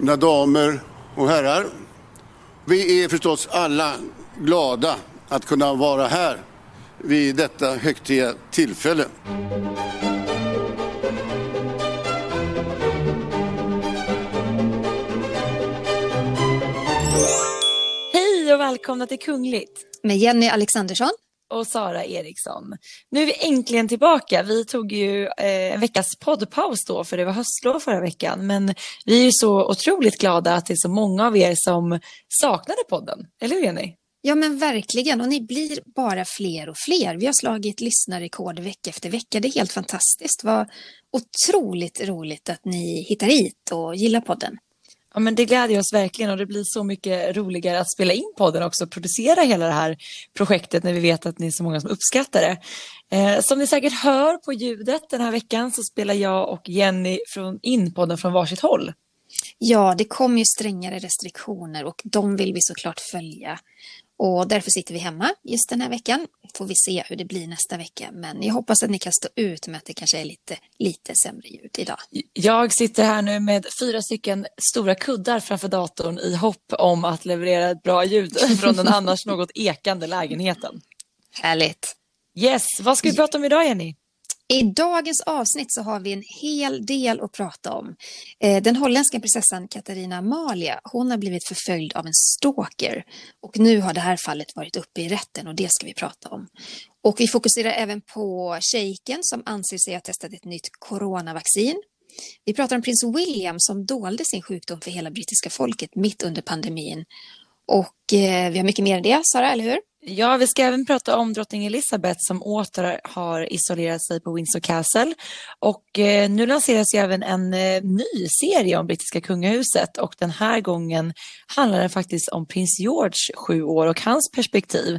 Mina damer och herrar, vi är förstås alla glada att kunna vara här vid detta högtidliga tillfälle. Hej och välkomna till Kungligt med Jenny Alexandersson och Sara Eriksson. Nu är vi äntligen tillbaka. Vi tog ju en veckas poddpaus då, för det var höstlov förra veckan. Men vi är ju så otroligt glada att det är så många av er som saknade podden. Eller hur, Jenny? Ja, men verkligen. Och ni blir bara fler och fler. Vi har slagit lyssnarrekord vecka efter vecka. Det är helt fantastiskt. Vad otroligt roligt att ni hittar hit och gillar podden. Ja, men det glädjer oss verkligen, och det blir så mycket roligare att spela in podden också och producera hela det här projektet när vi vet att ni är så många som uppskattar det. Som ni säkert hör på ljudet den här veckan så spelar jag och Jenny in podden från varsitt håll. Ja, det kommer ju strängare restriktioner och de vill vi såklart följa. Och därför sitter vi hemma just den här veckan. Får vi se hur det blir nästa vecka. Men jag hoppas att ni kan stå ut med att det kanske är lite sämre ljud idag. Jag sitter här nu med 4 stycken stora kuddar framför datorn i hopp om att leverera ett bra ljud från den annars något ekande lägenheten. Härligt. Yes, vad ska vi prata om idag, Jenny? I dagens avsnitt så har vi en hel del att prata om. Den holländska prinsessan Catharina-Amalia, hon har blivit förföljd av en stalker. Och nu har det här fallet varit uppe i rätten, och det ska vi prata om. Och vi fokuserar även på shejken som anser sig ha testat ett nytt coronavaccin. Vi pratar om prins William som dolde sin sjukdom för hela brittiska folket mitt under pandemin. Och vi har mycket mer än det, Sara, eller hur? Ja, vi ska även prata om drottning Elizabeth som åter har isolerat sig på Windsor Castle. Och nu lanseras ju även en ny serie om brittiska kungahuset. Och den här gången handlar den faktiskt om prins George, 7 år, och hans perspektiv.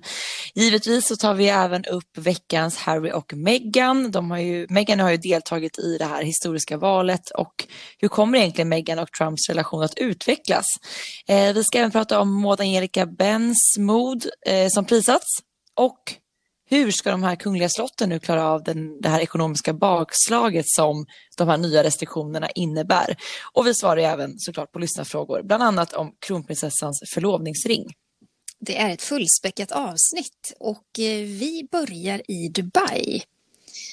Givetvis så tar vi även upp veckans Harry och Meghan. Meghan har ju deltagit i det här historiska valet. Och hur kommer egentligen Meghan och Trumps relation att utvecklas? Vi ska även prata om Maud Angelica Bens mod som prisats, och hur ska de här kungliga slotten nu klara av det här ekonomiska bakslaget som de här nya restriktionerna innebär. Och vi svarar även såklart på lyssnarfrågor, bland annat om kronprinsessans förlovningsring. Det är ett fullspäckat avsnitt, och vi börjar i Dubai.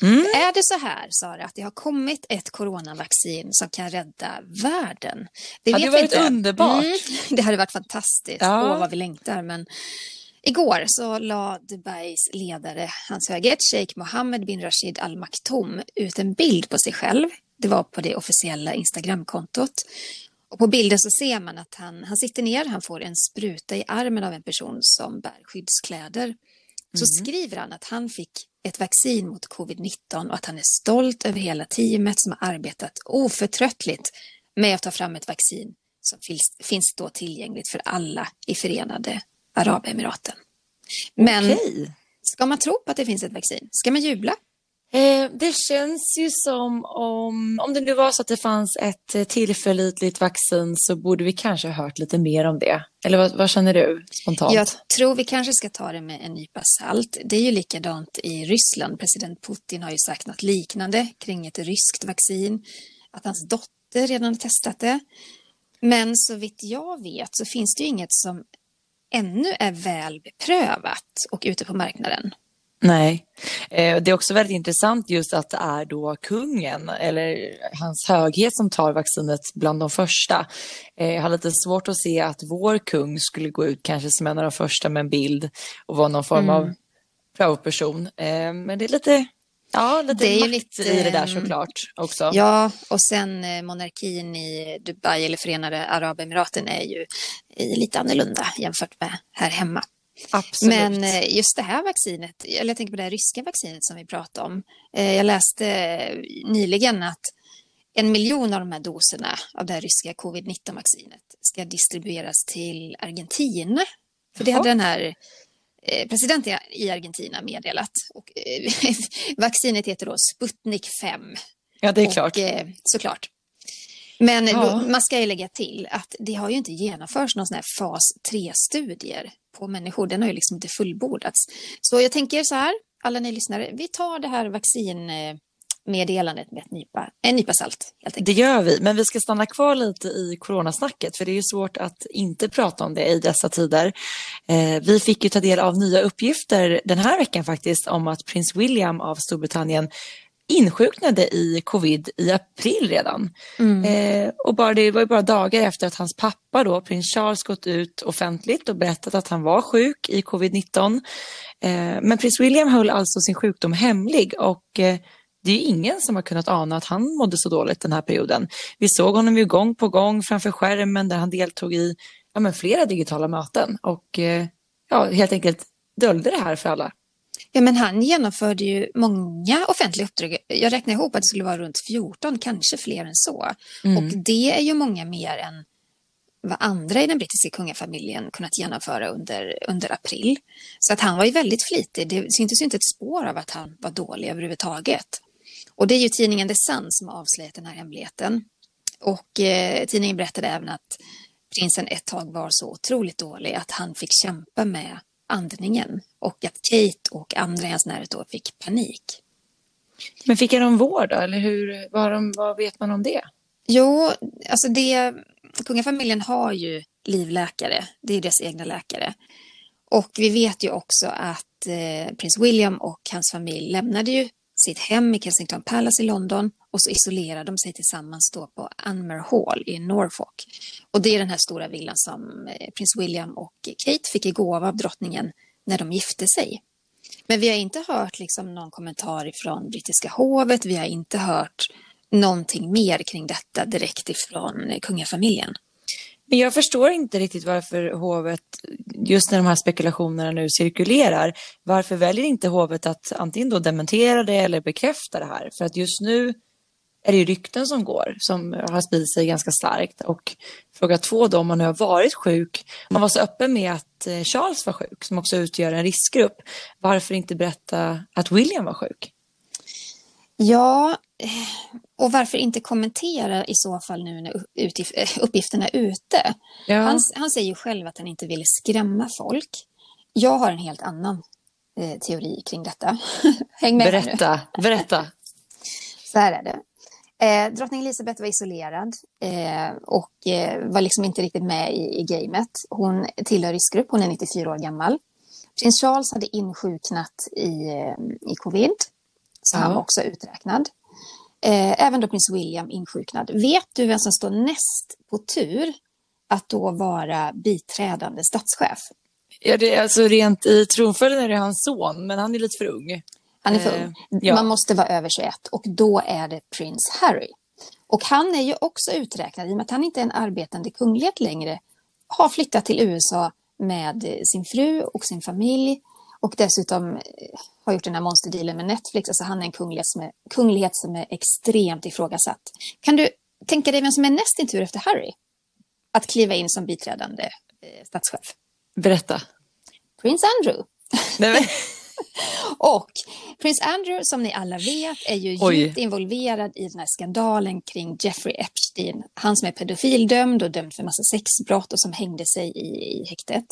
Mm. Är det så här, Sara, att det har kommit ett coronavaccin som kan rädda världen? Det hade varit underbart. Mm, det hade varit fantastiskt. Ja. Åh, vad vi längtar, men... Igår så la Dubais ledare, hans höghet, Sheikh Mohammed bin Rashid Al Maktoum, ut en bild på sig själv. Det var på det officiella Instagramkontot. Och på bilden så ser man att han sitter ner, han får en spruta i armen av en person som bär skyddskläder. Så skriver han att han fick ett vaccin mot covid-19 och att han är stolt över hela teamet som har arbetat oförtröttligt med att ta fram ett vaccin som finns då tillgängligt för alla i Förenade Arabemiraten. Men Okej. Ska man tro på att det finns ett vaccin? Ska man jubla? Det känns ju som om det nu var så att det fanns ett tillförlitligt vaccin, så borde vi kanske ha hört lite mer om det. Eller vad känner du spontant? Jag tror vi kanske ska ta det med en nypa salt. Det är ju likadant i Ryssland. President Putin har ju sagt något liknande kring ett ryskt vaccin. Att hans dotter redan testat det. Men så vitt jag vet så finns det ju inget som ännu är väl beprövat och ute på marknaden. Nej, det är också väldigt intressant just att det är då kungen eller hans höghet som tar vaccinet bland de första. Jag har lite svårt att se att vår kung skulle gå ut kanske som en av de första med en bild och vara någon form av prövperson. Men det är lite... Ja, det är lite i det där såklart också. Ja, och sen monarkin i Dubai eller Förenade Arabemiraten är ju lite annorlunda jämfört med här hemma. Absolut. Men just det här vaccinet, eller jag tänker på det här ryska vaccinet som vi pratade om. Jag läste nyligen att 1 miljon av de här doserna av det här ryska covid-19-vaccinet ska distribueras till Argentina. För det hade den här... president i Argentina meddelat, och vaccinet heter då Sputnik 5. Ja, det är klart. Såklart. Men man ska ju lägga till att det har ju inte genomförts någon sån här fas 3-studier på människor. Den har ju liksom inte fullbordats. Så jag tänker så här, alla ni lyssnare, vi tar det här vaccin meddelandet med en nypa salt. Det gör vi, men vi ska stanna kvar lite i coronasnacket, för det är ju svårt att inte prata om det i dessa tider. Vi fick ju ta del av nya uppgifter den här veckan faktiskt om att prins William av Storbritannien insjuknade i covid i april redan. Och det var ju bara dagar efter att hans pappa då, prins Charles, gått ut offentligt och berättat att han var sjuk i covid-19. Men prins William höll alltså sin sjukdom hemlig och det är ju ingen som har kunnat ana att han mådde så dåligt den här perioden. Vi såg honom ju gång på gång framför skärmen där han deltog i flera digitala möten och helt enkelt dolde det här för alla. Ja, men han genomförde ju många offentliga uppdrag. Jag räknar ihop att det skulle vara runt 14, kanske fler än så. Mm. Och det är ju många mer än vad andra i den brittiska kungafamiljen kunnat genomföra under april. Så att han var ju väldigt flitig. Det syntes ju inte ett spår av att han var dålig överhuvudtaget. Och det är ju tidningen The Sun som har avslöjat den här hemligheten. Och tidningen berättade även att prinsen ett tag var så otroligt dålig att han fick kämpa med andningen och att Kate och andra i hans närhet då fick panik. Men fick han någon vård då? Eller vad vet man om det? Jo, alltså kungafamiljen har ju livläkare. Det är deras egna läkare. Och vi vet ju också att prins William och hans familj lämnade ju sitt hem i Kensington Palace i London och så isolerade de sig tillsammans då på Anmer Hall i Norfolk. Och det är den här stora villan som prins William och Kate fick i gåva av drottningen när de gifte sig. Men vi har inte hört någon kommentar från brittiska hovet, vi har inte hört någonting mer kring detta direkt ifrån kungafamiljen. Men jag förstår inte riktigt varför hovet, just när de här spekulationerna nu cirkulerar, varför väljer inte hovet att antingen då dementera det eller bekräfta det här? För att just nu är det ju rykten som går, som har spridit sig ganska starkt. Och fråga 2 då, om man nu har varit sjuk, man var så öppen med att Charles var sjuk, som också utgör en riskgrupp. Varför inte berätta att William var sjuk? Ja, och varför inte kommentera i så fall nu när uppgifterna är ute? Ja. Han säger ju själv att han inte vill skrämma folk. Jag har en helt annan teori kring detta. Häng med. Berätta. Så här är det. Drottning Elizabeth var isolerad och var inte riktigt med i gamet. Hon tillhör riskgrupp, hon är 94 år gammal. Prins Charles hade insjuknat i covid. Så han var också uträknad. Även då prins William insjuknad. Vet du vem som står näst på tur att då vara biträdande statschef? Ja, det är alltså rent i tronföljden är det hans son, men han är lite för ung. Han är för ung. Ja. Man måste vara över 21 och då är det prins Harry. Och han är ju också uträknad i och med att han inte är en arbetande kunglighet längre. Har flyttat till USA med sin fru och sin familj. Och dessutom har gjort den här monsterdealen med Netflix. Alltså han är en kunglighet som är extremt ifrågasatt. Kan du tänka dig vem som är näst i tur efter Harry? Att kliva in som biträdande statschef. Berätta. Prins Andrew. Nej, men... Och prins Andrew, som ni alla vet, är ju djupt involverad i den här skandalen kring Jeffrey Epstein. Han som är pedofildömd och dömd för massa sexbrott och som hängde sig i häktet.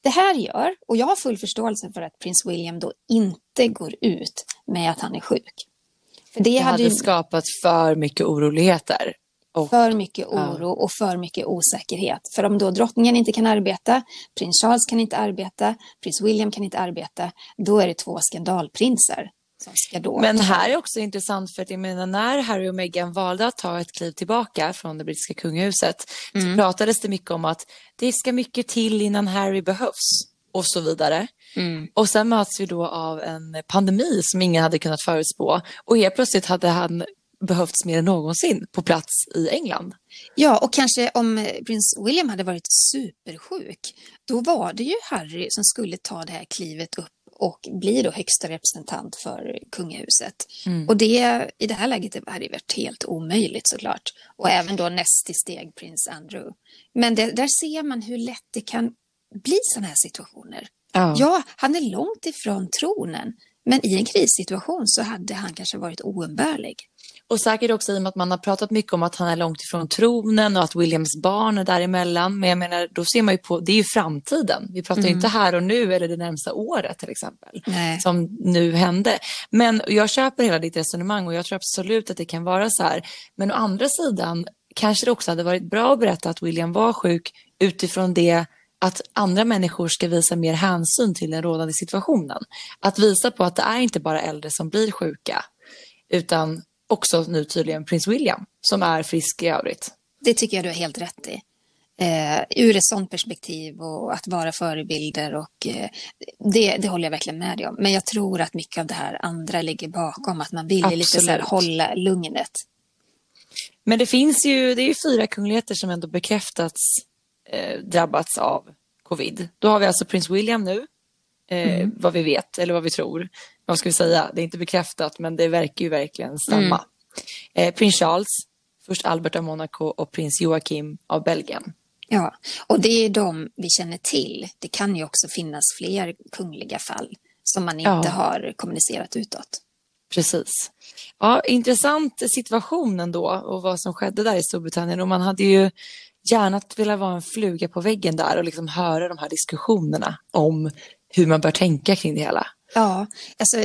Det här gör, och jag har full förståelse för att prins William då inte går ut med att han är sjuk. För det hade skapat för mycket oroligheter. För mycket oro och för mycket osäkerhet. För om då drottningen inte kan arbeta, prins Charles kan inte arbeta, prins William kan inte arbeta, då är det 2 skandalprinsar som ska då... Men här är också intressant för att jag menar när Harry och Meghan valde att ta ett kliv tillbaka från det brittiska kungahuset så pratades det mycket om att det ska mycket till innan Harry behövs och så vidare. Mm. Och sen möts vi då av en pandemi som ingen hade kunnat förutspå och helt plötsligt hade han behövts mer än någonsin på plats i England. Ja, och kanske om prins William hade varit supersjuk, då var det ju Harry som skulle ta det här klivet upp och bli då högsta representant för kungahuset. Mm. Och i det här läget hade det varit helt omöjligt såklart. Och även då näst i steg prins Andrew. Men där ser man hur lätt det kan bli sådana här situationer. Oh. Ja, han är långt ifrån tronen. Men i en krissituation så hade han kanske varit oumbärlig. Och säkert också i och med att man har pratat mycket om att han är långt ifrån tronen och att Williams barn är däremellan. Men jag menar, då ser man ju på, det är ju framtiden. Vi pratar ju inte här och nu eller det närmsta året till exempel. Nej. Som nu hände. Men jag köper hela ditt resonemang och jag tror absolut att det kan vara så här. Men å andra sidan kanske det också hade varit bra att berätta att William var sjuk utifrån det att andra människor ska visa mer hänsyn till den rådande situationen. Att visa på att det är inte bara äldre som blir sjuka utan också nu tydligen prins William som är frisk i övrigt. Det tycker jag du är helt rätt i. Ur ett sådant perspektiv och att vara förebilder och det håller jag verkligen med dig om. Men jag tror att mycket av det här andra ligger bakom att man vill lite så här hålla lugnet. Men det finns ju, det är ju 4 kungligheter som ändå bekräftats drabbats av covid. Då har vi alltså prins William nu, vad vi vet eller vad vi tror. Vad ska vi säga? Det är inte bekräftat men det verkar ju verkligen stämma. Prins Charles, först Albert av Monaco och prins Joachim av Belgien. Ja, och det är de vi känner till. Det kan ju också finnas fler kungliga fall som man inte har kommunicerat utåt. Precis. Ja, intressant situationen då och vad som skedde där i Storbritannien. Och man hade ju gärna att vilja vara en fluga på väggen där och liksom höra de här diskussionerna om hur man bör tänka kring det hela. Ja, alltså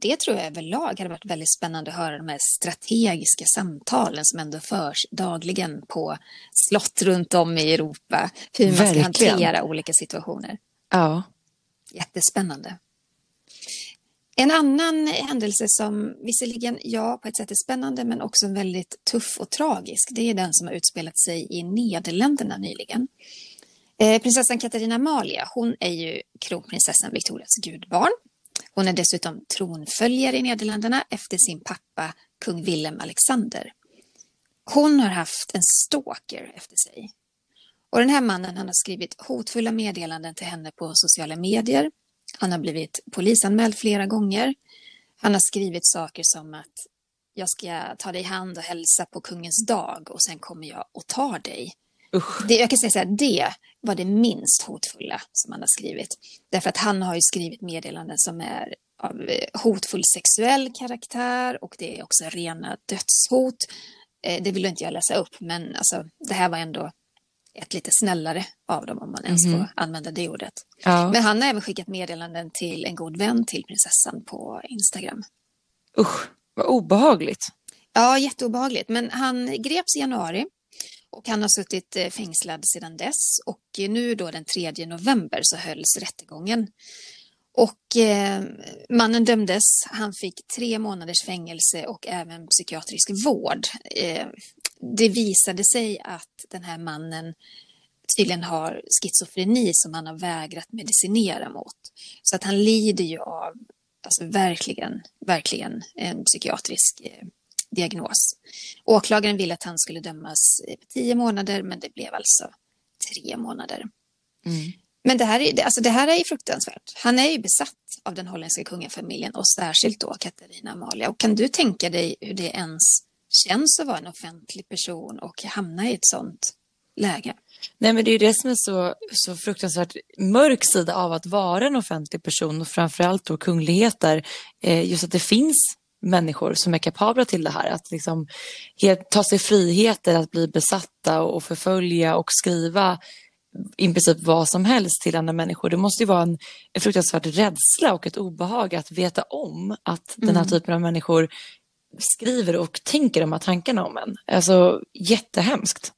det tror jag överlag hade varit väldigt spännande att höra de här strategiska samtalen som ändå förs dagligen på slott runt om i Europa. Hur man verkligen ska hantera olika situationer. Ja. Jättespännande. En annan händelse som visserligen på ett sätt är spännande men också väldigt tuff och tragisk, det är den som har utspelat sig i Nederländerna nyligen. Prinsessan Catharina-Amalia, hon är ju kronprinsessan Victorias gudbarn. Hon är dessutom tronföljare i Nederländerna efter sin pappa kung William Alexander. Hon har haft en stalker efter sig. Och den här mannen, han har skrivit hotfulla meddelanden till henne på sociala medier. Han har blivit polisanmäld flera gånger. Han har skrivit saker som att jag ska ta dig i hand och hälsa på kungens dag och sen kommer jag och tar dig. Jag kan säga så här, det var det minst hotfulla som han har skrivit. Därför att han har ju skrivit meddelanden som är av hotfull sexuell karaktär och det är också rena dödshot. Det vill inte jag läsa upp, men alltså, det här var ändå ett lite snällare av dem om man ens får använda det ordet. Ja. Men han har även skickat meddelanden till en god vän till prinsessan på Instagram. Usch, vad obehagligt. Ja, jätteobehagligt. Men han greps i januari och han har suttit fängslad sedan dess. Och nu då den 3 november så hölls rättegången. Och mannen dömdes. Han fick 3 månaders fängelse och även psykiatrisk vård. Det visade sig att den här mannen tydligen har schizofreni som han har vägrat medicinera mot. Så att han lider ju av alltså verkligen en psykiatrisk diagnos. Åklagaren ville att han skulle dömas 10 månader men det blev alltså 3 månader. Mm. Men det här är ju fruktansvärt. Han är ju besatt av den holländska kungafamiljen och särskilt då Catharina-Amalia. Och kan du tänka dig hur det ens känns att vara en offentlig person och hamna i ett sånt läge? Nej, men det är ju det som är så fruktansvärt mörk sida av att vara en offentlig person och framförallt då kungligheter. Just att det finns människor som är kapabla till det här. Att liksom ta sig friheter att bli besatta och förfölja och skriva i princip vad som helst till andra människor. Det måste ju vara en fruktansvärd rädsla och ett obehag att veta om att den här typen av människor skriver och tänker de här tankarna om en. Alltså jättehemskt.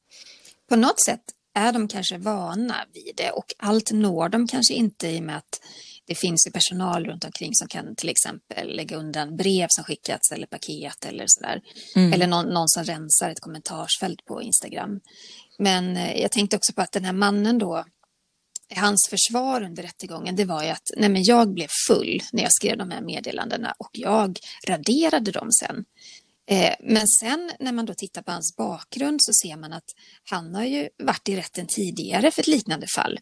På något sätt är de kanske vana vid det och allt når de kanske inte i och med att det finns ju personal runt omkring som kan till exempel lägga undan brev som skickats eller paket eller sådär. Eller någon som rensar ett kommentarsfält på Instagram. Men jag tänkte också på att den här mannen då, hans försvar under rättegången, det var ju att nej men jag blev full när jag skrev de här meddelandena och jag raderade dem sen. Men sen när man då tittar på hans bakgrund så ser man att han har ju varit i rätten tidigare för ett liknande fall.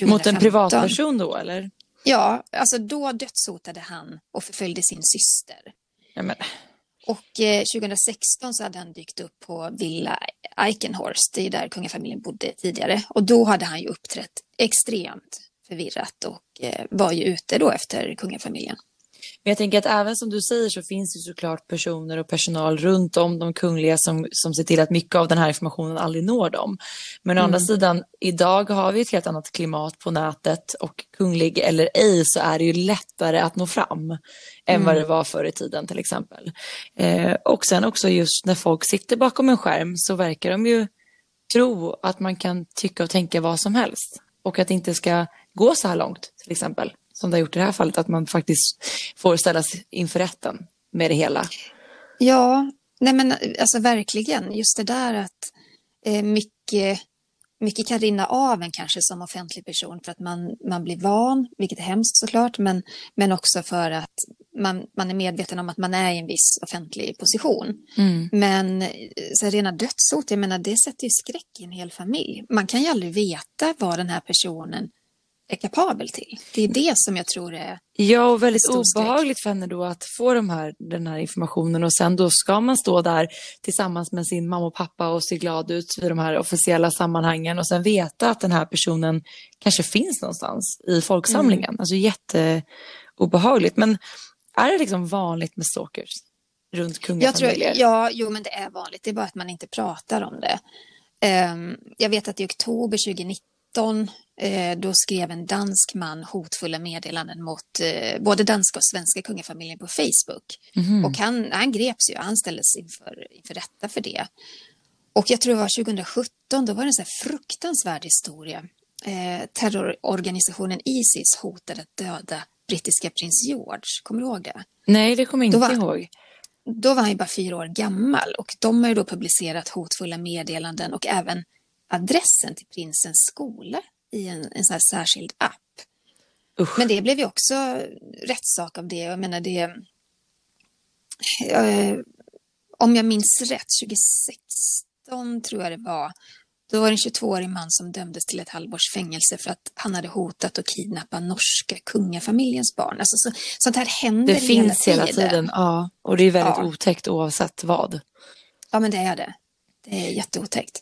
2015. Mot en privatperson då eller? Ja, alltså då dödshotade han och förföljde sin syster. Amen. Och 2016 så hade han dykt upp på villa Eichenhorst, det är där kungafamiljen bodde tidigare. Och då hade han ju uppträtt extremt förvirrat och var ju ute då efter kungafamiljen. Men jag tänker att även som du säger så finns det såklart personer och personal runt om de kungliga som ser till att mycket av den här informationen aldrig når dem. Men å andra sidan, idag har vi ett helt annat klimat på nätet och kunglig eller ej så är det ju lättare att nå fram än vad det var förr i tiden till exempel. Och sen också just när folk sitter bakom en skärm så verkar de ju tro att man kan tycka och tänka vad som helst. Och att det inte ska gå så här långt till exempel. Som det har gjort i det här fallet, att man faktiskt får ställas inför rätten med det hela. Ja, nej men alltså verkligen. Just det där att mycket kan rinna av en kanske som offentlig person för att man blir van, vilket är hemskt såklart, men också för att man är medveten om att man är i en viss offentlig position. Mm. Men så rena dödshot, jag menar det sätter ju skräck i en hel familj. Man kan ju aldrig veta vad den här personen är kapabel till. Det är det som jag tror är... Ja, och väldigt obehagligt för henne då att få den här informationen, och sen då ska man stå där tillsammans med sin mamma och pappa och se glad ut i de här officiella sammanhangen och sen veta att den här personen kanske finns någonstans i folksamlingen. Alltså jätteobehagligt. Men är det liksom vanligt med stalkers runt kungafamiljer? Men det är vanligt. Det är bara att man inte pratar om det. Jag vet att i oktober 2019 då skrev en dansk man hotfulla meddelanden mot både danska och svenska kungafamiljen på Facebook. Mm. Och han greps ju, han ställdes inför rätta för det. Och jag tror det var 2017, då var det en så här fruktansvärd historia. Terrororganisationen ISIS hotade att döda brittiska prins George. Kommer du ihåg det? Nej, det kommer jag inte ihåg. Då var han ju bara 4 år gammal, och de har ju då publicerat hotfulla meddelanden och även adressen till prinsens skola i en sån här särskild app. Usch. Men det blev ju också rättssak av det. Jag menar det... om jag minns rätt, 2016 tror jag det var. Då var det en 22-årig man som dömdes till ett halvårs fängelse för att han hade hotat och kidnappa norska kungafamiljens barn. Alltså sånt här händer hela tiden. Ja, och det är väldigt otäckt oavsett vad. Ja, men det är det. Det är jätteotäckt.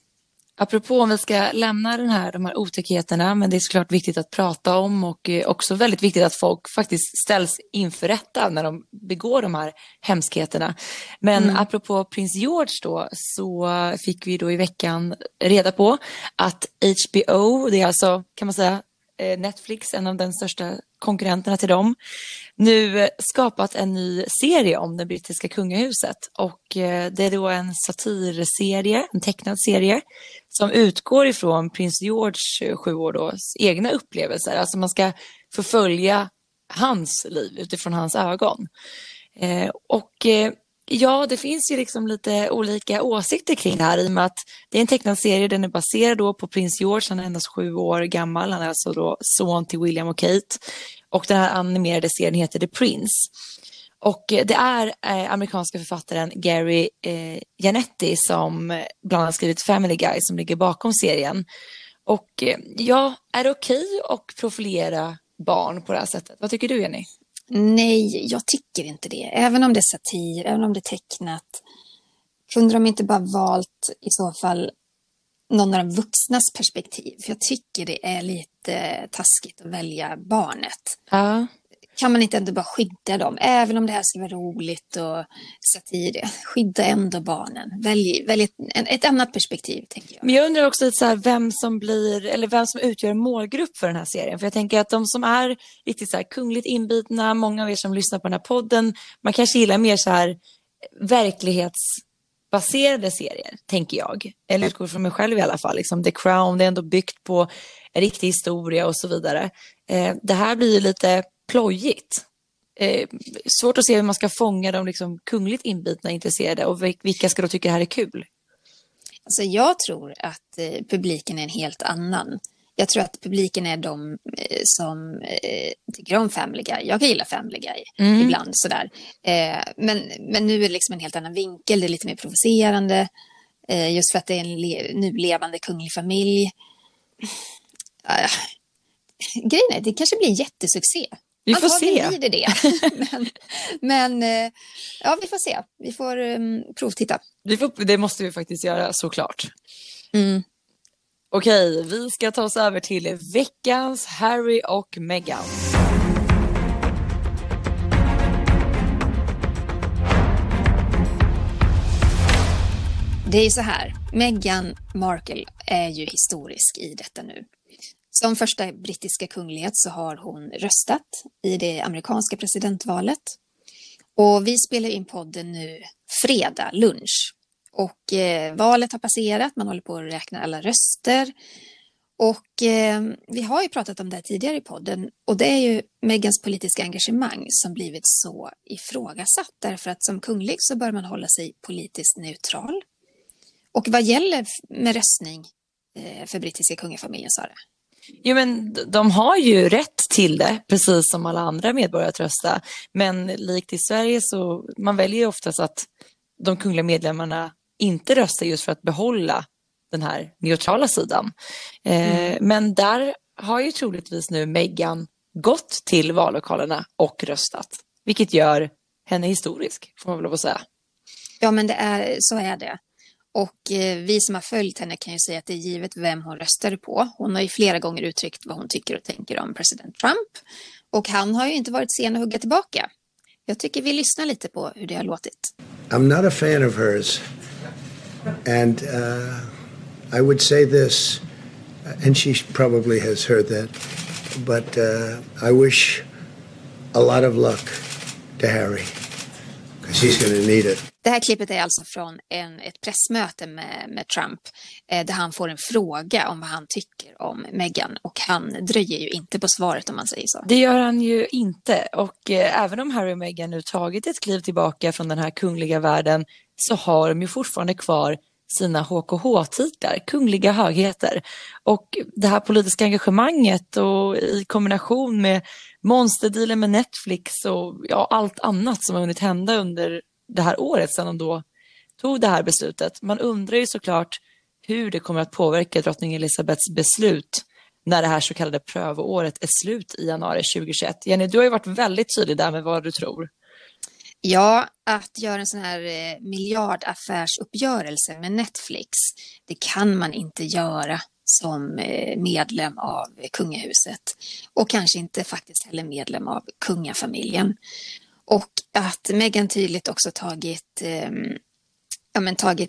Apropå om vi ska lämna de här otäckheterna, men det är såklart viktigt att prata om, och också väldigt viktigt att folk faktiskt ställs inför rätta när de begår de här hemskheterna. Men apropå prins George då, så fick vi då i veckan reda på att HBO, det är alltså kan man säga Netflix, en av den största konkurrenterna till dem, nu skapat en ny serie om det brittiska kungahuset. Och det är då en satirserie, en tecknad serie som utgår ifrån prins George 7 år då, egna upplevelser. Alltså man ska förfölja hans liv utifrån hans ögon. Ja, det finns ju liksom lite olika åsikter kring det här, i och med att det är en tecknad serie, den är baserad då på prins George, han är endast 7 år gammal, han är alltså då son till William och Kate, och den här animerade serien heter The Prince. Och det är amerikanska författaren Gary Janetti som bland annat skrivit Family Guy som ligger bakom serien. Och är det okej att profilera barn på det här sättet? Vad tycker du, Jenny? Nej, jag tycker inte det. Även om det är satir, även om det är tecknat, kunde de inte bara valt i så fall någon av de vuxnas perspektiv? För jag tycker det är lite taskigt att välja barnet. Ja. Kan man inte ändå bara skydda dem? Även om det här ska vara roligt och satir, skydda ändå barnen. Välj ett annat perspektiv, tänker jag. Men jag undrar också så här, vem som utgör målgrupp för den här serien. För jag tänker att de som är riktigt så här kungligt inbitna, många av er som lyssnar på den här podden, man kanske gillar mer så här verklighetsbaserade serier, tänker jag. Eller utgår från mig själv i alla fall. Liksom The Crown, det är ändå byggt på en riktig historia och så vidare. Det här blir ju lite... plojigt. Svårt att se hur man ska fånga de liksom kungligt inbitna intresserade, och vilka ska då tycka det här är kul? Alltså jag tror att publiken är en helt annan. Jag tror att publiken är de som tycker om Family Guy. Jag kan gilla Family Guy ibland sådär. Men nu är det liksom en helt annan vinkel. Det är lite mer provocerande. Just för att det är en nu levande kunglig familj. Grejen är, det kanske blir en jättesuccé. Vi får se. Men vi får se. Vi får provtitta. Det måste vi faktiskt göra, såklart. Mm. Okej, vi ska ta oss över till veckans Harry och Meghan. Det är ju så här, Meghan Markle är ju historisk i detta nu. Som första brittiska kunglighet så har hon röstat i det amerikanska presidentvalet. Och vi spelar in podden nu fredag, lunch. Och valet har passerat, man håller på att räkna alla röster. Och vi har ju pratat om det här tidigare i podden. Och det är ju Meghans politiska engagemang som blivit så ifrågasatt. Därför att som kunglig så bör man hålla sig politiskt neutral. Och vad gäller med röstning för brittiska kungafamiljen, Sara? Jo, men de har ju rätt till det, precis som alla andra medborgare att rösta. Men likt i Sverige så man väljer ju oftast att de kungliga medlemmarna inte röstar just för att behålla den här neutrala sidan. Men där har ju troligtvis nu Meghan gått till vallokalerna och röstat. Vilket gör henne historisk, får man väl lov att säga. Ja, men det är, så är det. Och vi som har följt henne kan ju säga att det är givet vem hon röstade på. Hon har ju flera gånger uttryckt vad hon tycker och tänker om president Trump. Och han har ju inte varit sen att hugga tillbaka. Jag tycker vi lyssnar lite på hur det har låtit. I'm not a fan of hers. And I would say this, and she probably has heard that, but I wish a lot of luck to Harry. Det här klippet är alltså från ett pressmöte med Trump där han får en fråga om vad han tycker om Meghan och han dröjer ju inte på svaret om man säger så. Det gör han ju inte och även om Harry och Meghan nu tagit ett kliv tillbaka från den här kungliga världen så har de ju fortfarande kvar sina HKH-titlar, kungliga högheter. Och det här politiska engagemanget och i kombination med monsterdealen med Netflix och ja, allt annat som har hunnit hända under det här året sedan de då tog det här beslutet. Man undrar ju såklart hur det kommer att påverka drottning Elizabeths beslut när det här så kallade prövoåret är slut i januari 2021. Jenny, du har ju varit väldigt tydlig där med vad du tror. Ja, att göra en sån här miljardaffärsuppgörelse med Netflix, det kan man inte göra som medlem av kungahuset. Och kanske inte faktiskt heller medlem av kungafamiljen. Och att Meghan tydligt också tagit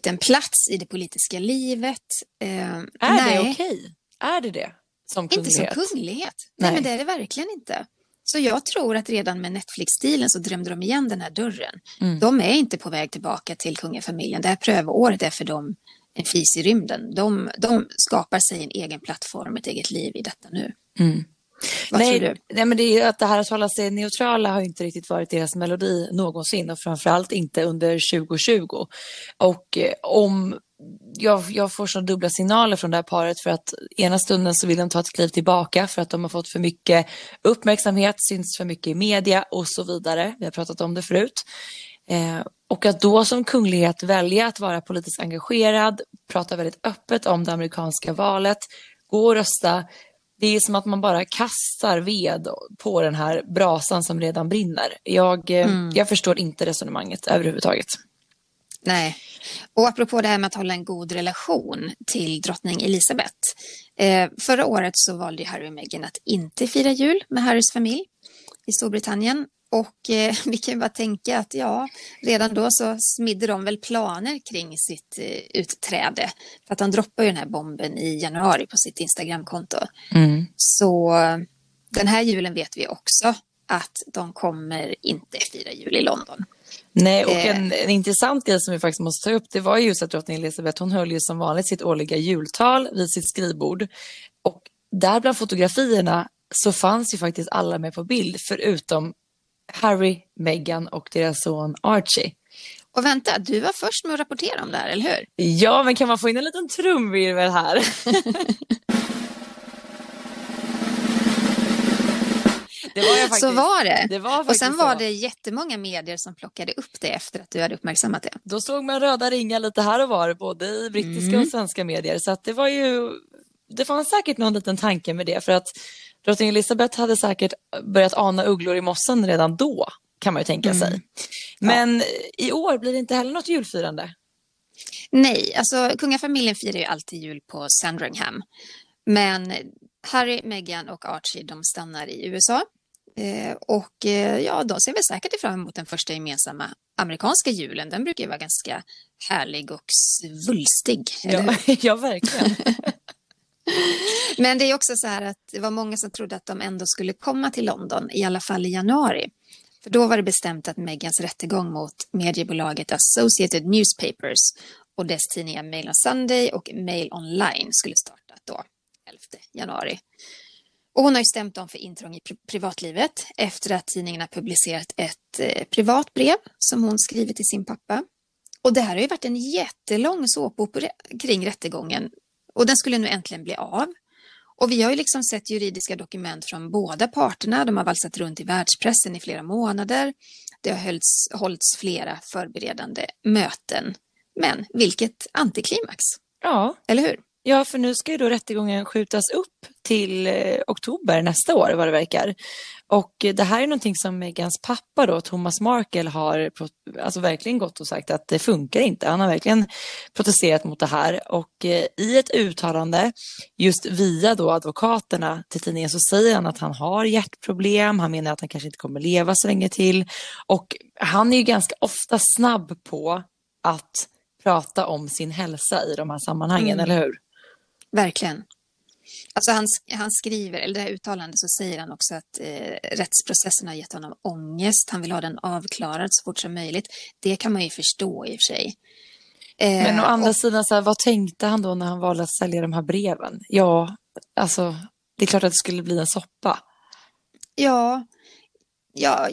en plats i det politiska livet. Är det okej? Är det det som kunglighet? Inte som kunglighet. Nej, men det är det verkligen inte. Så jag tror att redan med Netflix-stilen så drömde de igen den här dörren. Mm. De är inte på väg tillbaka till kungafamiljen. Det här prövoåret är för dem en fis i rymden. De skapar sig en egen plattform, ett eget liv i detta nu. Mm. Vad tror du? Nej, men det är ju att det här att hålla sig neutrala har inte riktigt varit deras melodi någonsin. Och framförallt inte under 2020. Och om... Jag får sådana dubbla signaler från det här paret för att ena stunden så vill de ta ett kliv tillbaka för att de har fått för mycket uppmärksamhet, syns för mycket i media och så vidare. Vi har pratat om det förut. Och att då som kunglighet välja att vara politiskt engagerad, prata väldigt öppet om det amerikanska valet, gå och rösta. Det är som att man bara kastar ved på den här brasan som redan brinner. Jag förstår inte resonemanget överhuvudtaget. Nej, och apropå det här med att hålla en god relation till drottning Elizabeth. Förra året så valde Harry och Meghan att inte fira jul med Harrys familj i Storbritannien. Och vi kan ju bara tänka att ja, redan då så smidde de väl planer kring sitt utträde. För att de droppar ju den här bomben i januari på sitt Instagramkonto. Mm. Så den här julen vet vi också att de kommer inte fira jul i London. Nej, och en intressant grej som vi faktiskt måste ta upp, det var ju så att drottning Elizabeth, hon höll ju som vanligt sitt årliga jultal vid sitt skrivbord. Och där bland fotografierna så fanns ju faktiskt alla med på bild, förutom Harry, Meghan och deras son Archie. Och vänta, du var först med att rapportera om det här, eller hur? Ja, men kan man få in en liten trumvirvel här? Så var det. Och sen var det jättemånga medier som plockade upp det efter att du hade uppmärksammat det. Då såg man röda ringar lite här och var, både i brittiska och svenska medier. Så att det fanns säkert någon liten tanke med det. För att drottning Elizabeth hade säkert börjat ana ugglor i mossen redan då, kan man ju tänka sig. Men i år blir det inte heller något julfirande. Nej, alltså kungafamiljen firar ju alltid jul på Sandringham. Men Harry, Meghan och Archie, de stannar i USA. Och ja, de ser väl säkert fram emot den första gemensamma amerikanska julen, den brukar ju vara ganska härlig och svulstig. Ja, ja, verkligen. Men det är också så här att det var många som trodde att de ändå skulle komma till London, i alla fall i januari. För då var det bestämt att Meghans rättegång mot mediebolaget Associated Newspapers och dess tidningar Mail on Sunday och Mail Online skulle starta då, 11 januari. Och hon har ju stämt dem för intrång i privatlivet efter att tidningarna publicerat ett privat brev som hon skrivit till sin pappa. Och det här har ju varit en jättelång såpopera kring rättegången. Och den skulle nu äntligen bli av. Och vi har ju liksom sett juridiska dokument från båda parterna. De har valsat runt i världspressen i flera månader. Det har hållits flera förberedande möten. Men vilket antiklimax. Ja. Eller hur? Ja, för nu ska ju då rättegången skjutas upp till oktober nästa år, vad det verkar. Och det här är någonting som Meghans pappa då, Thomas Markle, har alltså verkligen gått och sagt att det funkar inte. Han har verkligen protesterat mot det här. Och i ett uttalande, just via då advokaterna till tidningen, så säger han att han har hjärtproblem. Han menar att han kanske inte kommer leva så länge till. Och han är ju ganska ofta snabb på att prata om sin hälsa i de här sammanhangen, eller hur? Verkligen. Alltså han skriver, eller det här uttalandet, så säger han också att rättsprocessen har gett honom ångest. Han vill ha den avklarad så fort som möjligt. Det kan man ju förstå i och för sig. Men å andra sidan, så här, vad tänkte han då när han valde att sälja de här breven? Ja, alltså det är klart att det skulle bli en soppa. Ja,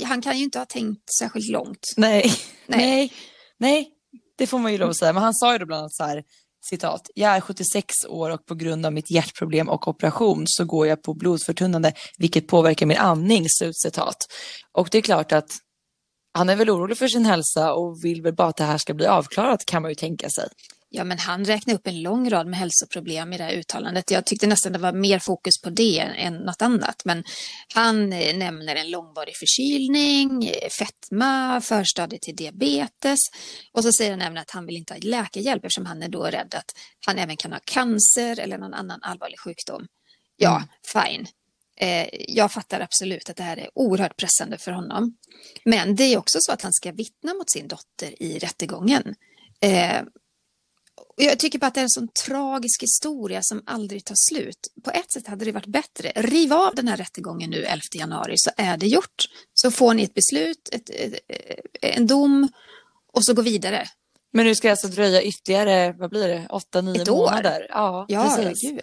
han kan ju inte ha tänkt särskilt långt. Nej, det får man ju lov att säga. Men han sa ju då bland annat så här, citat, jag är 76 år och på grund av mitt hjärtproblem och operation så går jag på blodförtunnande, vilket påverkar min andning, slutcitat. Och det är klart att han är väl orolig för sin hälsa och vill väl bara att det här ska bli avklarat, kan man ju tänka sig. Ja, men han räknar upp en lång rad med hälsoproblem i det här uttalandet. Jag tyckte nästan det var mer fokus på det än något annat. Men han nämner en långvarig förkylning, fetma, förstadie till diabetes. Och så säger han även att han vill inte ha läkarhjälp eftersom han är då rädd att han även kan ha cancer eller någon annan allvarlig sjukdom. Ja, fine. Jag fattar absolut att det här är oerhört pressande för honom. Men det är också så att han ska vittna mot sin dotter i rättegången. Jag tycker bara att det är en sån tragisk historia som aldrig tar slut. På ett sätt hade det varit bättre. Riv av den här rättegången nu 11 januari så är det gjort. Så får ni ett beslut, en dom och så gå vidare. Men nu ska det alltså dröja ytterligare, vad blir det? 8-9 månader? Ja, precis. Gud.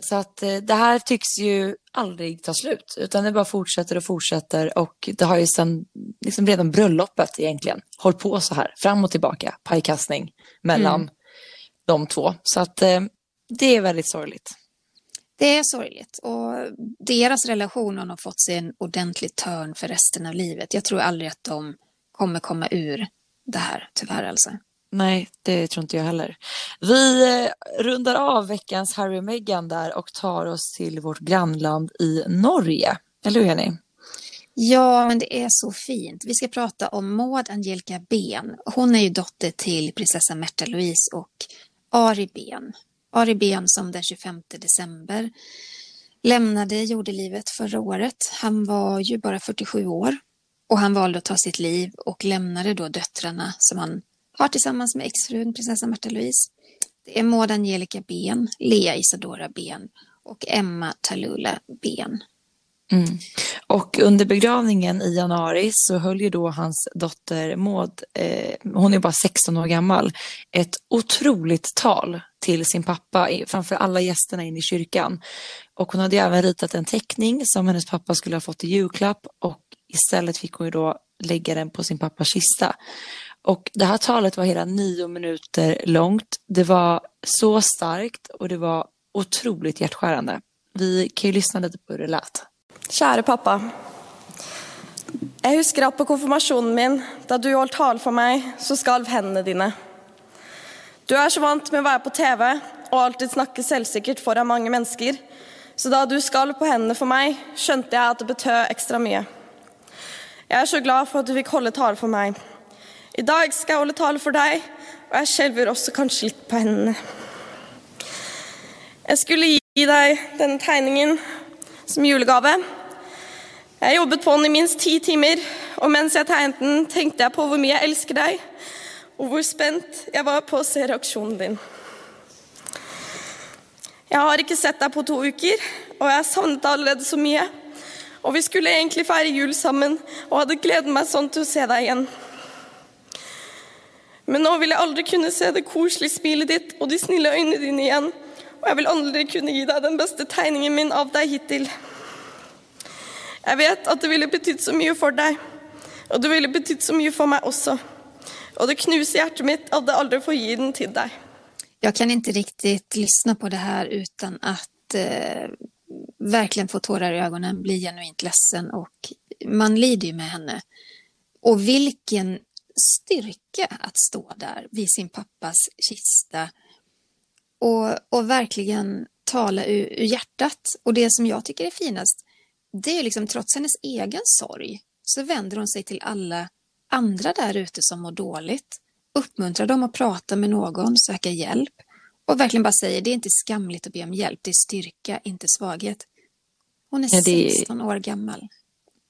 Så att det här tycks ju aldrig ta slut. Utan det bara fortsätter. Och det har ju sedan liksom redan bröllopet egentligen hållit på så här. Fram och tillbaka, pajkastning mellan de två. Så att det är väldigt sorgligt. Det är sorgligt. Och deras relation har fått sig en ordentlig törn för resten av livet. Jag tror aldrig att de kommer komma ur det här, tyvärr alltså. Nej, det tror inte jag heller. Vi rundar av veckans Harry och Meghan där och tar oss till vårt grannland i Norge. Eller hur, Jenny? Ja, men det är så fint. Vi ska prata om Maud Angelica Behn. Hon är ju dotter till prinsessa Märtha Louise och Ari Behn. Ari Behn som den 25 december lämnade jordelivet förra året. Han var ju bara 47 år och han valde att ta sitt liv och lämnade då döttrarna som han har tillsammans med exfrun prinsessa Märtha Louise. Det är Maud Angelica Behn, Lea Isadora Behn och Emma Tallulah Behn. Mm. Och under begravningen i januari så höll ju då hans dotter Maud, hon är bara 16 år gammal, ett otroligt tal till sin pappa framför alla gästerna in i kyrkan. Och hon hade ju även ritat en teckning som hennes pappa skulle ha fått i julklapp och istället fick hon ju då lägga den på sin pappas kista. Och det här talet var hela 9 minuter långt. Det var så starkt och det var otroligt hjärtskärande. Vi kan ju lyssna lite på hur det lät. Kära pappa, jag husker att på konfirmationen min, då du höll tal för mig, så skalv händerna dina. Du är så vant med att vara på tv och alltid snacka självsäkert föran många människor, så då du skalv på händerna för mig, skönte jag att det betö extra mycket. Jag är så glad för att du fick hålla tal för mig. Idag ska jag hålla tal för dig och jag skälver också kanske lite på händerna. Jag skulle ge dig den tegningen som julegave. Jeg jobbet på den i minst 10 timer, og mens jeg tegnet den, tenkte jeg på hvor mye jeg elsker deg, og hvor spent jeg var på å se reaksjonen din. Jeg har ikke sett deg på 2 uker, og jeg har savnet deg allerede så mye, og vi skulle egentlig feire jul sammen, og hadde gledet meg sånn til å se deg igjen. Men nå vil jeg aldri kunne se det koselige smilet ditt og de snille øynene dine igjen, og jeg vil aldri kunne gi deg den beste tegningen min av deg hittil. Jeg vet at det ville betydd så mye for deg, og det ville betydd så mye for meg også. Og det knuser hjertet mitt at det aldri får gi den til deg. Jag kan inte riktigt lyssna på det här utan att verkligen få tårar i ögonen, bli genuint ledsen, och man lider ju med henne. Och vilken styrka att stå där vid sin pappas kista och verkligen tala ur hjärtat. Och det som jag tycker är finast, det är liksom trots hennes egen sorg så vänder hon sig till alla andra där ute som mår dåligt, uppmuntrar dem att prata med någon, söka hjälp, och verkligen bara säger det är inte skamligt att be om hjälp, det är styrka, inte svaghet. Hon är 16 år gammal.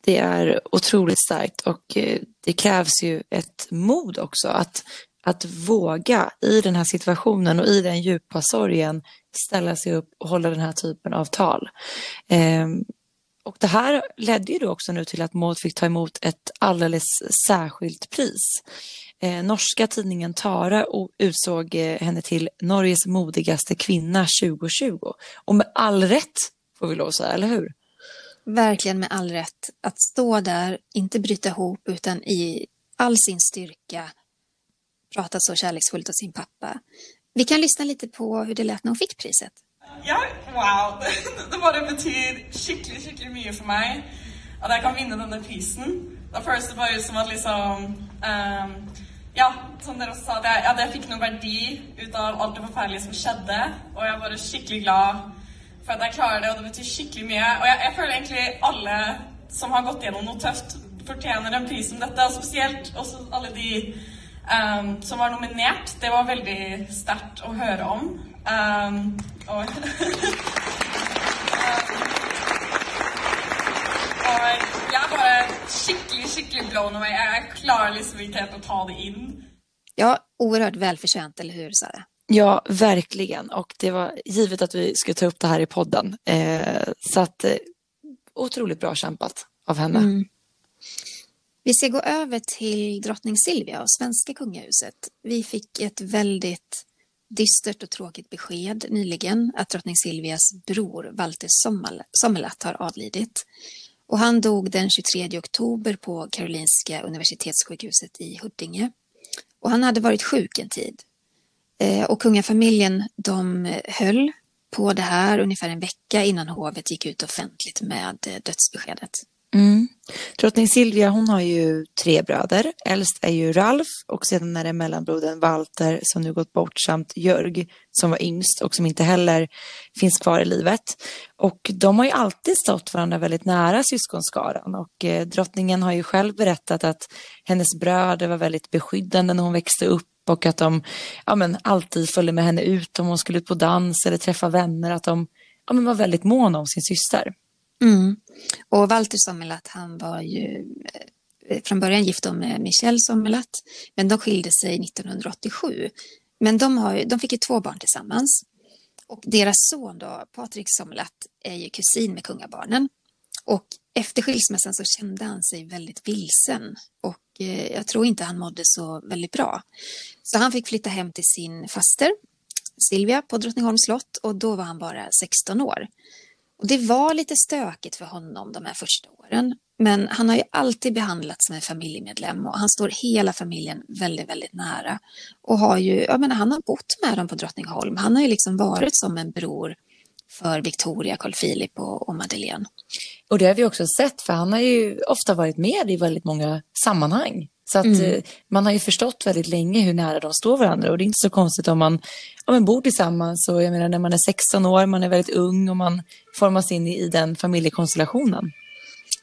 Det är otroligt starkt, och det krävs ju ett mod också att våga i den här situationen och i den djupa sorgen ställa sig upp och hålla den här typen av tal. Och det här ledde ju då också nu till att Maud fick ta emot ett alldeles särskilt pris. Norska tidningen Tara utsåg henne till Norges modigaste kvinna 2020. Och med all rätt får vi lov att säga, eller hur? Verkligen med all rätt. Att stå där, inte bryta ihop utan i all sin styrka prata så kärleksfullt av sin pappa. Vi kan lyssna lite på hur det lät när hon fick priset. Ja, wow. Det bara betyder skickligt mycket för mig att jag kan vinna den här prisen. Det första var ju som att liksom ja, som det också sa, jag fick någon värde utav allt det förfärliga som skedde, och jag var skickligt glad för att jag klarade det, och det betyder skickligt mycket. Och jag känner egentligen alla som har gått igenom något tufft förtjänar en pris som detta, speciellt också alla de som var nominerat. Det var väldigt starkt att höra om. Och jag var skickligt blown och jag klarar liksom inte att ta det in. Ja, oerhört välförtjänt, eller hur, Sara? Ja, verkligen. Och det var givet att vi skulle ta upp det här i podden. Så att otroligt bra kämpat av henne. Mm. Vi ska gå över till drottning Silvia och svenska kungahuset. Vi fick ett väldigt dystert och tråkigt besked nyligen att drottning Silvias bror Walter Sommerlath har avlidit. Och han dog den 23 oktober på Karolinska universitetssjukhuset i Huddinge. Och han hade varit sjuk en tid. Och kungafamiljen, de höll på det här ungefär en vecka innan hovet gick ut offentligt med dödsbeskedet. Mm. Drottning Silvia, hon har ju 3 bröder. Äldst är ju Ralf, och sedan är det mellanbrodern Walter som nu gått bort, samt Jörg som var yngst och som inte heller finns kvar i livet. Och de har ju alltid stått varandra väldigt nära, syskonskaran, och drottningen har ju själv berättat att hennes bröder var väldigt beskyddande när hon växte upp, och att de alltid följde med henne ut om hon skulle ut på dans eller träffa vänner, att de var väldigt måna om sin syster. Mm. Och Walter Sommerlath, han var ju från början gift med Michelle Sommerlath, men de skilde sig 1987. Men de fick ju 2 barn tillsammans, och deras son då, Patrick Sommerlath, är ju kusin med kungabarnen, och efter skilsmässan så kände han sig väldigt vilsen, och jag tror inte han mådde så väldigt bra. Så han fick flytta hem till sin faster Silvia på Drottningholmslott, och då var han bara 16 år. Och det var lite stökigt för honom de här första åren, men han har ju alltid behandlats som en familjemedlem, och han står hela familjen väldigt, väldigt nära. Och har ju, han har bott med dem på Drottningholm. Han har ju liksom varit som en bror för Victoria, Carl Philip och Madeleine. Och det har vi också sett, för han har ju ofta varit med i väldigt många sammanhang. Så att man har ju förstått väldigt länge hur nära de står varandra, och det är inte så konstigt om man bor tillsammans. Så jag menar, när man är 16 år, man är väldigt ung och man formas in i den familjekonstellationen.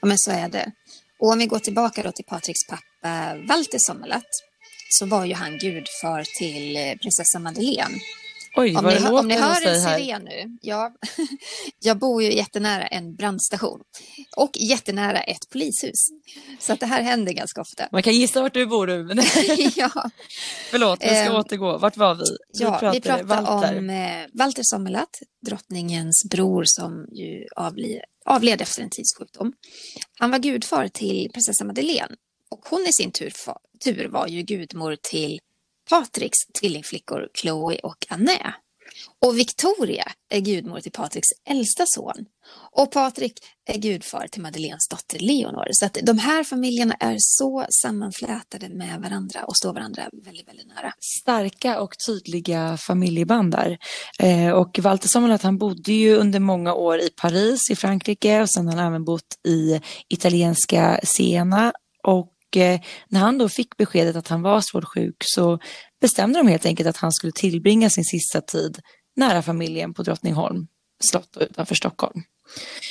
Ja, men så är det. Och om vi går tillbaka då till Patricks pappa Walter Sommerlath, så var ju han gudfar till prinsessa Madeleine. Oj, om ni, om ni hör en siren nu, ja, jag bor ju jättenära en brandstation och jättenära ett polishus. Så att det här händer ganska ofta. Man kan gissa vart du bor nu. Men... ja. Förlåt, jag ska återgå. Vart var vi? Vi pratade om Walter Sommerlath, drottningens bror som ju avled efter en tids sjukdom. Han var gudfar till prinsessa Madeleine och hon i sin tur var ju gudmor till Patricks tvillingflickor Chloe och Anna. Och Victoria är gudmor till Patricks äldsta son. Och Patrick är gudfar till Madeleines dotter Leonor. Så att de här familjerna är så sammanflätade med varandra och står varandra väldigt, väldigt nära. Starka och tydliga familjeband där. Och Walter Sommerlath, han bodde ju under många år i Paris i Frankrike. Och sen har han även bott i italienska Siena. Och när han då fick beskedet att han var svårt sjuk så bestämde de helt enkelt att han skulle tillbringa sin sista tid nära familjen på Drottningholmslott utanför Stockholm.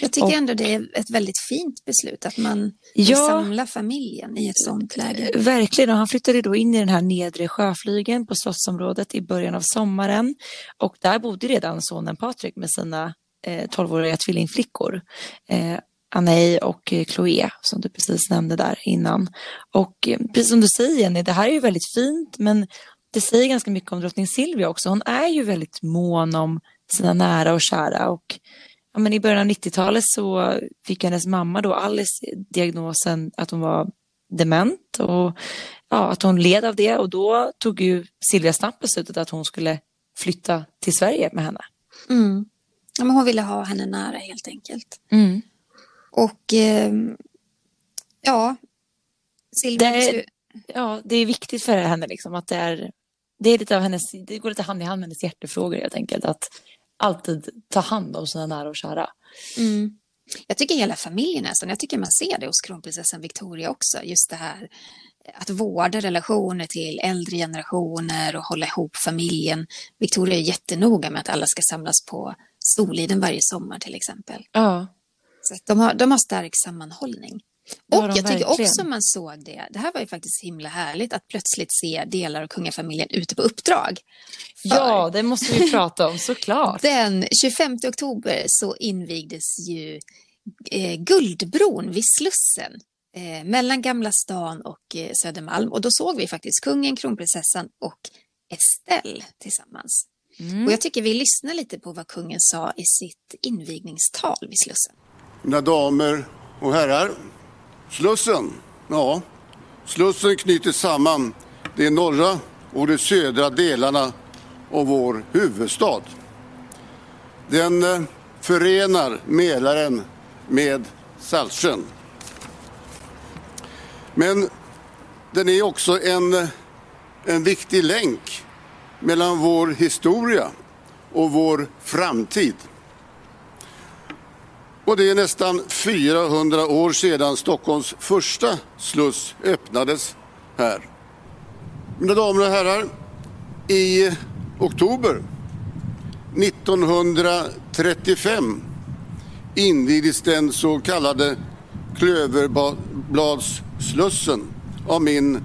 Jag tycker ändå det är ett väldigt fint beslut att man samlar familjen i ett sånt läge. Verkligen, och han flyttade då in i den här nedre sjöflygen på slottsområdet i början av sommaren och där bodde redan sonen Patrick med sina 12-åriga tvillingflickor. Anna och Chloe som du precis nämnde där innan. Och precis som du säger Jenny, det här är ju väldigt fint men det säger ganska mycket om drottning Silvia också. Hon är ju väldigt mån om sina nära och kära och ja, men i början av 90-talet så fick hennes mamma då Alice diagnosen att hon var dement och ja, att hon led av det och då tog ju Silvia snabbt beslutet att hon skulle flytta till Sverige med henne. Mm. Ja, men hon ville ha henne nära helt enkelt. Mm. Och det är viktigt för henne liksom att det är lite av hennes, det går lite hand i hand med hennes hjärtefrågor helt enkelt att alltid ta hand om sina nära och kära. Mm. Jag tycker hela familjen nästan, jag tycker man ser det hos kronprinsessan Victoria också, just det här att vårda relationer till äldre generationer och hålla ihop familjen. Victoria är jättenoga med att alla ska samlas på Soliden varje sommar till exempel. Ja. Så de har stark sammanhållning. Och jag tycker också man såg det. Det här var ju faktiskt himla härligt att plötsligt se delar av kungafamiljen ute på uppdrag. Ja, det måste vi prata om såklart. Den 25 oktober så invigdes ju Guldbron vid Slussen mellan Gamla stan och Södermalm. Och då såg vi faktiskt kungen, kronprinsessan och Estelle tillsammans. Mm. Och jag tycker vi lyssnar lite på vad kungen sa i sitt invigningstal vid Slussen. Mina damer och herrar, Slussen knyter samman de norra och de södra delarna av vår huvudstad. Den förenar Mälaren med Saltsjön. Men den är också en viktig länk mellan vår historia och vår framtid. Och det är nästan 400 år sedan Stockholms första sluss öppnades här. Mina damer och herrar, i oktober 1935 invigdes den så kallade Klöverbladsslussen av min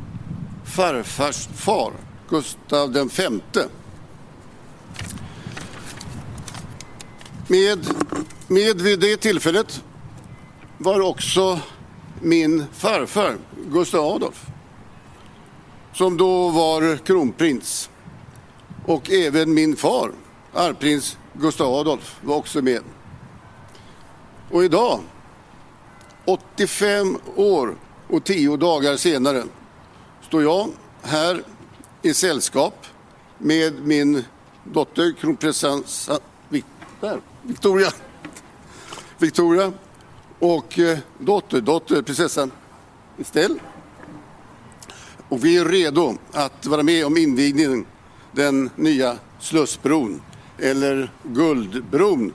farfars far, Gustaf V. Med vid det tillfället var också min farfar, Gustaf Adolf, som då var kronprins. Och även min far, arvprins Gustaf Adolf, var också med. Och idag, 85 år och 10 dagar senare, står jag här i sällskap med min dotter, kronprinsessan Victoria och dotter prinsessan Estelle. Och vi är redo att vara med om invigningen, den nya Slussbron eller Guldbron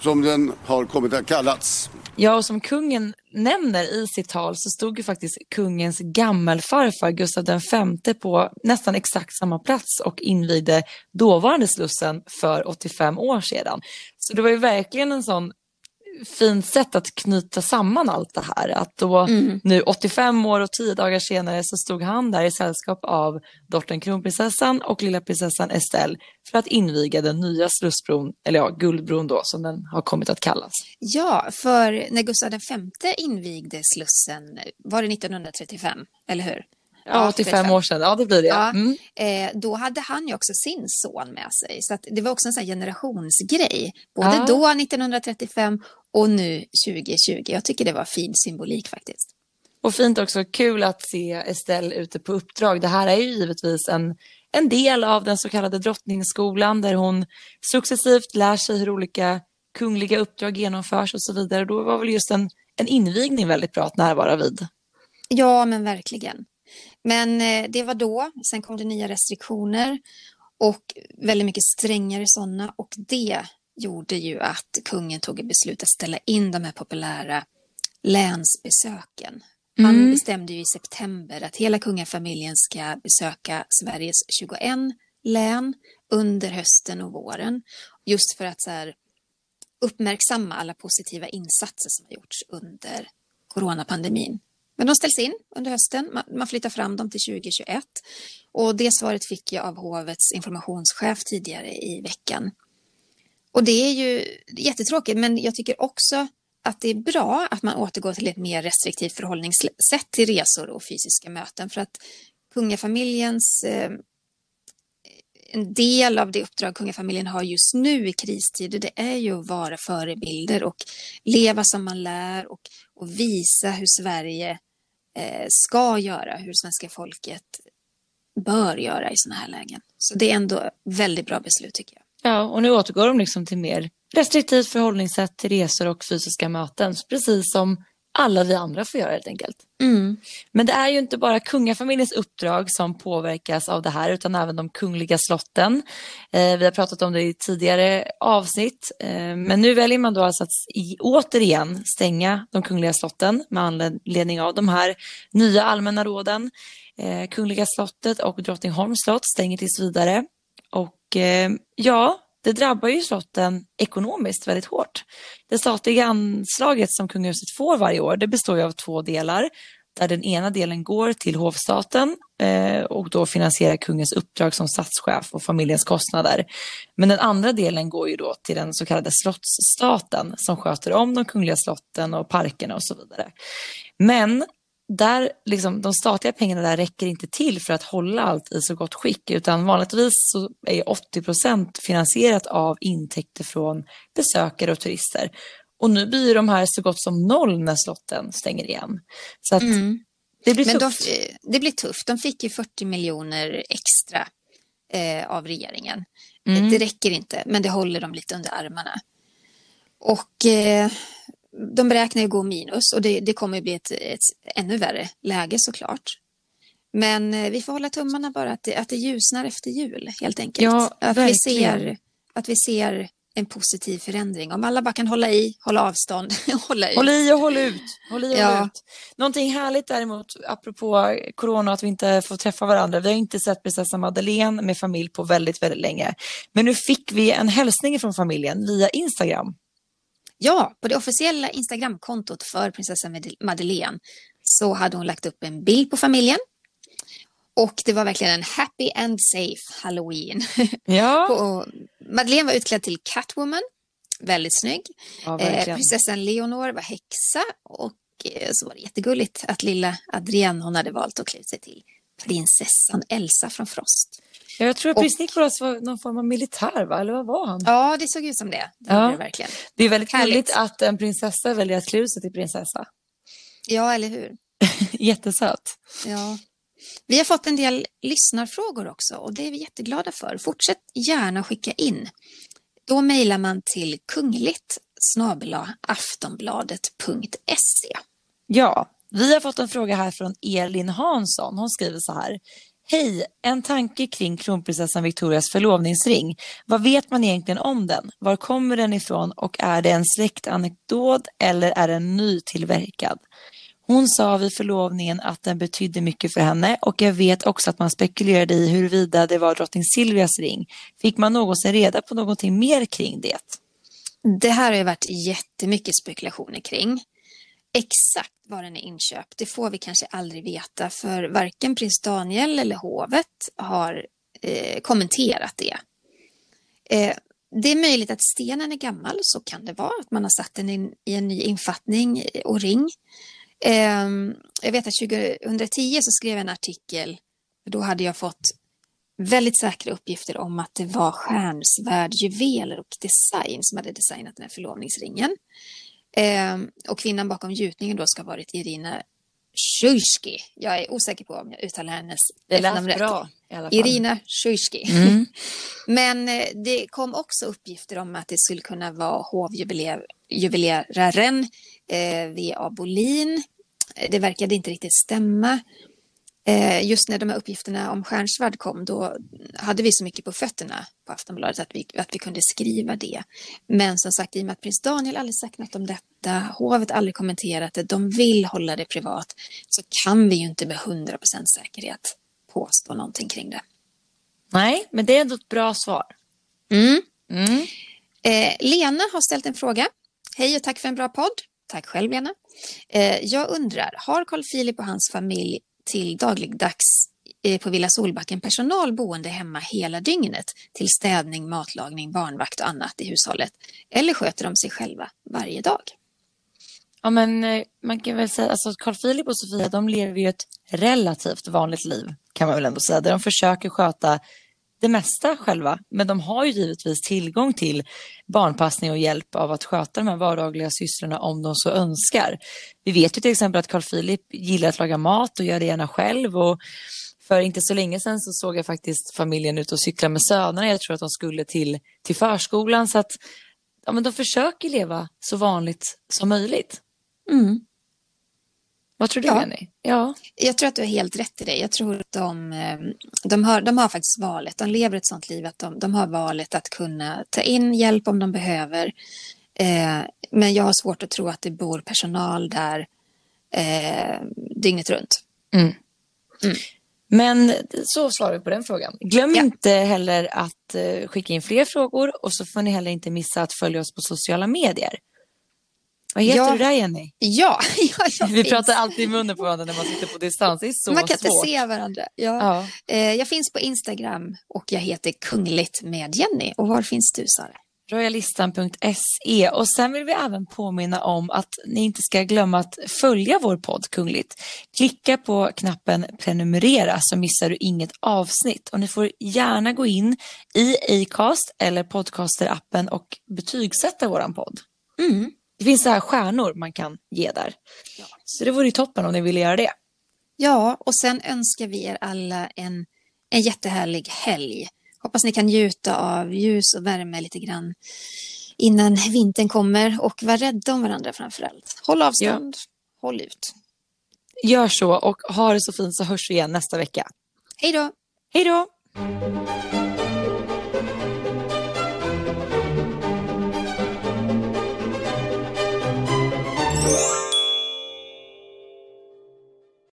som den har kommit att kallats. Ja, och som kungen nämner i sitt tal så stod ju faktiskt kungens gammelfarfar Gustaf V på nästan exakt samma plats och invigde dåvarande Slussen för 85 år sedan. Så det var ju verkligen en sån fint sätt att knyta samman allt det här. Att då nu 85 år och 10 dagar senare så stod han där i sällskap av dottern kronprinsessan och lilla prinsessan Estelle för att inviga den nya Slussbron, eller ja, Guldbron då, som den har kommit att kallas. Ja, för när Gustaf V invigde Slussen var det 1935, eller hur? Ja, 85 år sedan, ja det blir det. Ja. Mm. Då hade han ju också sin son med sig. Så att det var också en sån här generationsgrej. Både då, 1935 och nu 2020. Jag tycker det var fin symbolik faktiskt. Och fint också, kul att se Estelle ute på uppdrag. Det här är ju givetvis en del av den så kallade drottningsskolan. Där hon successivt lär sig hur olika kungliga uppdrag genomförs och så vidare. Då var väl just en invigning väldigt bra att närvara vid. Ja, men verkligen. Men det var då, sen kom det nya restriktioner och väldigt mycket strängare sådana, och det gjorde ju att kungen tog ett beslut att ställa in de här populära länsbesöken. Han bestämde ju i september att hela kungafamiljen ska besöka Sveriges 21 län under hösten och våren, just för att så här, uppmärksamma alla positiva insatser som har gjorts under coronapandemin. Men de ställs in under hösten. Man flyttar fram dem till 2021. Och det svaret fick jag av hovets informationschef tidigare i veckan. Och det är ju jättetråkigt, men jag tycker också att det är bra att man återgår till ett mer restriktivt förhållningssätt till resor och fysiska möten. För att kungafamiljens, en del av det uppdrag kungafamiljen har just nu i kristider, det är ju att vara förebilder och leva som man lär och visa hur Sverige ska göra, hur svenska folket bör göra i såna här lägen. Så det är ändå väldigt bra beslut tycker jag. Ja, och nu återgår de liksom till mer restriktivt förhållningssätt till resor och fysiska möten, precis som alla vi andra får göra helt enkelt. Mm. Men det är ju inte bara kungafamiljens uppdrag som påverkas av det här, utan även de kungliga slotten. Vi har pratat om det i tidigare avsnitt. Men nu väljer man då alltså att återigen stänga de kungliga slotten med anledning av de här nya allmänna råden. Kungliga slottet och Drottningholmslott stänger tills vidare. Och ja, det drabbar ju slotten ekonomiskt väldigt hårt. Det statliga anslaget som kungahuset får varje år, det består ju av två delar. Där den ena delen går till hovstaten och då finansierar kungens uppdrag som statschef och familjens kostnader. Men den andra delen går ju då till den så kallade slottsstaten som sköter om de kungliga slotten och parkerna och så vidare. Men där, liksom, de statliga pengarna där räcker inte till för att hålla allt i så gott skick, utan vanligtvis så är 80% finansierat av intäkter från besökare och turister. Och nu blir de här så gott som noll när slotten stänger igen. Så att det blir tufft. Det blir tufft. De fick ju 40 miljoner extra av regeringen. Det räcker inte, men det håller dem lite under armarna. Och de beräknar ju gå minus, och det kommer ju bli ett ännu värre läge såklart. Men vi får hålla tummarna bara att det ljusnar efter jul helt enkelt. Ja, att vi ser en positiv förändring. Om alla bara kan hålla i, hålla avstånd, hålla ut. Håll i och håll ut. Håll i och håll ut. Någonting härligt däremot, apropå corona, att vi inte får träffa varandra. Vi har inte sett prinsessan Madeleine med familj på väldigt, väldigt länge. Men nu fick vi en hälsning från familjen via Instagram. Ja, på det officiella Instagramkontot för prinsessan Madeleine så hade hon lagt upp en bild på familjen. Och det var verkligen en happy and safe Halloween. Ja. Madeleine var utklädd till Catwoman, väldigt snygg. Ja, prinsessan Leonor var häxa, och så var det jättegulligt att lilla Adrienne, hon hade valt att klä sig till prinsessan Elsa från Frost. Ja, jag tror att prins Nicholas var någon form av militär, va? Eller vad var han? Ja, det såg ut som det. Det verkligen. Det är väldigt härligt att en prinsessa väljer att klä sig till prinsessa. Ja, eller hur? Jättesöt. Ja. Vi har fått en del lyssnarfrågor också, och det är vi jätteglada för. Fortsätt gärna skicka in. Då mejlar man till kungligt@aftonbladet.se. Ja, vi har fått en fråga här från Elin Hansson. Hon skriver så här: hej, en tanke kring kronprinsessan Victorias förlovningsring. Vad vet man egentligen om den? Var kommer den ifrån, och är det en släktanekdot eller är den nytillverkad? Hon sa vid förlovningen att den betydde mycket för henne, och jag vet också att man spekulerade i huruvida det var drottning Silvias ring. Fick man någonsin reda på någonting mer kring det? Det här har ju varit jättemycket spekulationer kring. Exakt var den är inköpt, det får vi kanske aldrig veta, för varken prins Daniel eller hovet har kommenterat det. Det är möjligt att stenen är gammal, så kan det vara att man har satt den i en ny infattning och ring. Jag vet att 2010 så skrev jag en artikel, då hade jag fått väldigt säkra uppgifter om att det var Stjärnsvärd juveler och design som hade designat den här förlovningsringen. Och kvinnan bakom gjutningen då ska ha varit Irina Sjurski. Jag är osäker på om jag uttalar hennes namn rätt. Bra, i alla fall. Irina Sjurski. Mm. Men det kom också uppgifter om att det skulle kunna vara hovjuveleraren V.A. Bolin. Det verkade inte riktigt stämma. Just när de här uppgifterna om Stjärnsvärd kom, då hade vi så mycket på fötterna på Aftonbladet att vi kunde skriva det. Men som sagt, i och med att prins Daniel aldrig sagt något om detta, hovet aldrig kommenterat det, de vill hålla det privat, så kan vi ju inte med 100% säkerhet påstå någonting kring det. Nej, men det är ändå ett bra svar. Mm. Lena har ställt en fråga. Hej och tack för en bra podd. Tack själv, Lena. Jag undrar, har Carl Philip och hans familj till dagligdags på Villa Solbacken personal boende hemma hela dygnet till städning, matlagning, barnvakt och annat i hushållet, eller sköter de sig själva varje dag? Ja, men man kan väl säga, alltså Carl Philip och Sofia, de lever ju ett relativt vanligt liv, kan man väl ändå säga, där de försöker sköta det mesta själva, men de har ju givetvis tillgång till barnpassning och hjälp av att sköta de här vardagliga sysslorna om de så önskar. Vi vet ju till exempel att Carl Philip gillar att laga mat och gör det gärna själv, och för inte så länge sedan så såg jag faktiskt familjen ut och cykla med sönerna. Jag tror att de skulle till förskolan, så att ja, men de försöker leva så vanligt som möjligt. Mm. Vad tror du, Jenny? Ja. Jag tror att du har helt rätt i det. Jag tror att de har faktiskt valet. De lever ett sånt liv att de har valet att kunna ta in hjälp om de behöver. Men jag har svårt att tro att det bor personal där dygnet runt. Mm. Mm. Men så svarar vi på den frågan. Glöm inte heller att skicka in fler frågor, och så får ni heller inte missa att följa oss på sociala medier. Vad heter du där, Jenny? Ja, vi pratar alltid i munnen på varandra när man sitter på distans. Det är så man kan svårt. Inte se varandra. Ja. Jag finns på Instagram och jag heter Kungligt med Jenny. Och var finns du, Sara? royalistan.se. Och sen vill vi även påminna om att ni inte ska glömma att följa vår podd Kungligt. Klicka på knappen prenumerera så missar du inget avsnitt. Och ni får gärna gå in i Acast eller Podcaster-appen och betygsätta våran podd. Mm. Det finns så här stjärnor man kan ge där. Ja. Så det vore ju toppen om ni ville göra det. Ja, och sen önskar vi er alla en jättehärlig helg. Hoppas ni kan njuta av ljus och värme lite grann innan vintern kommer. Och var rädda om varandra framförallt. Håll avstånd, håll ut. Gör så, och ha det så fint, så hörs vi igen nästa vecka. Hej då! Hej då!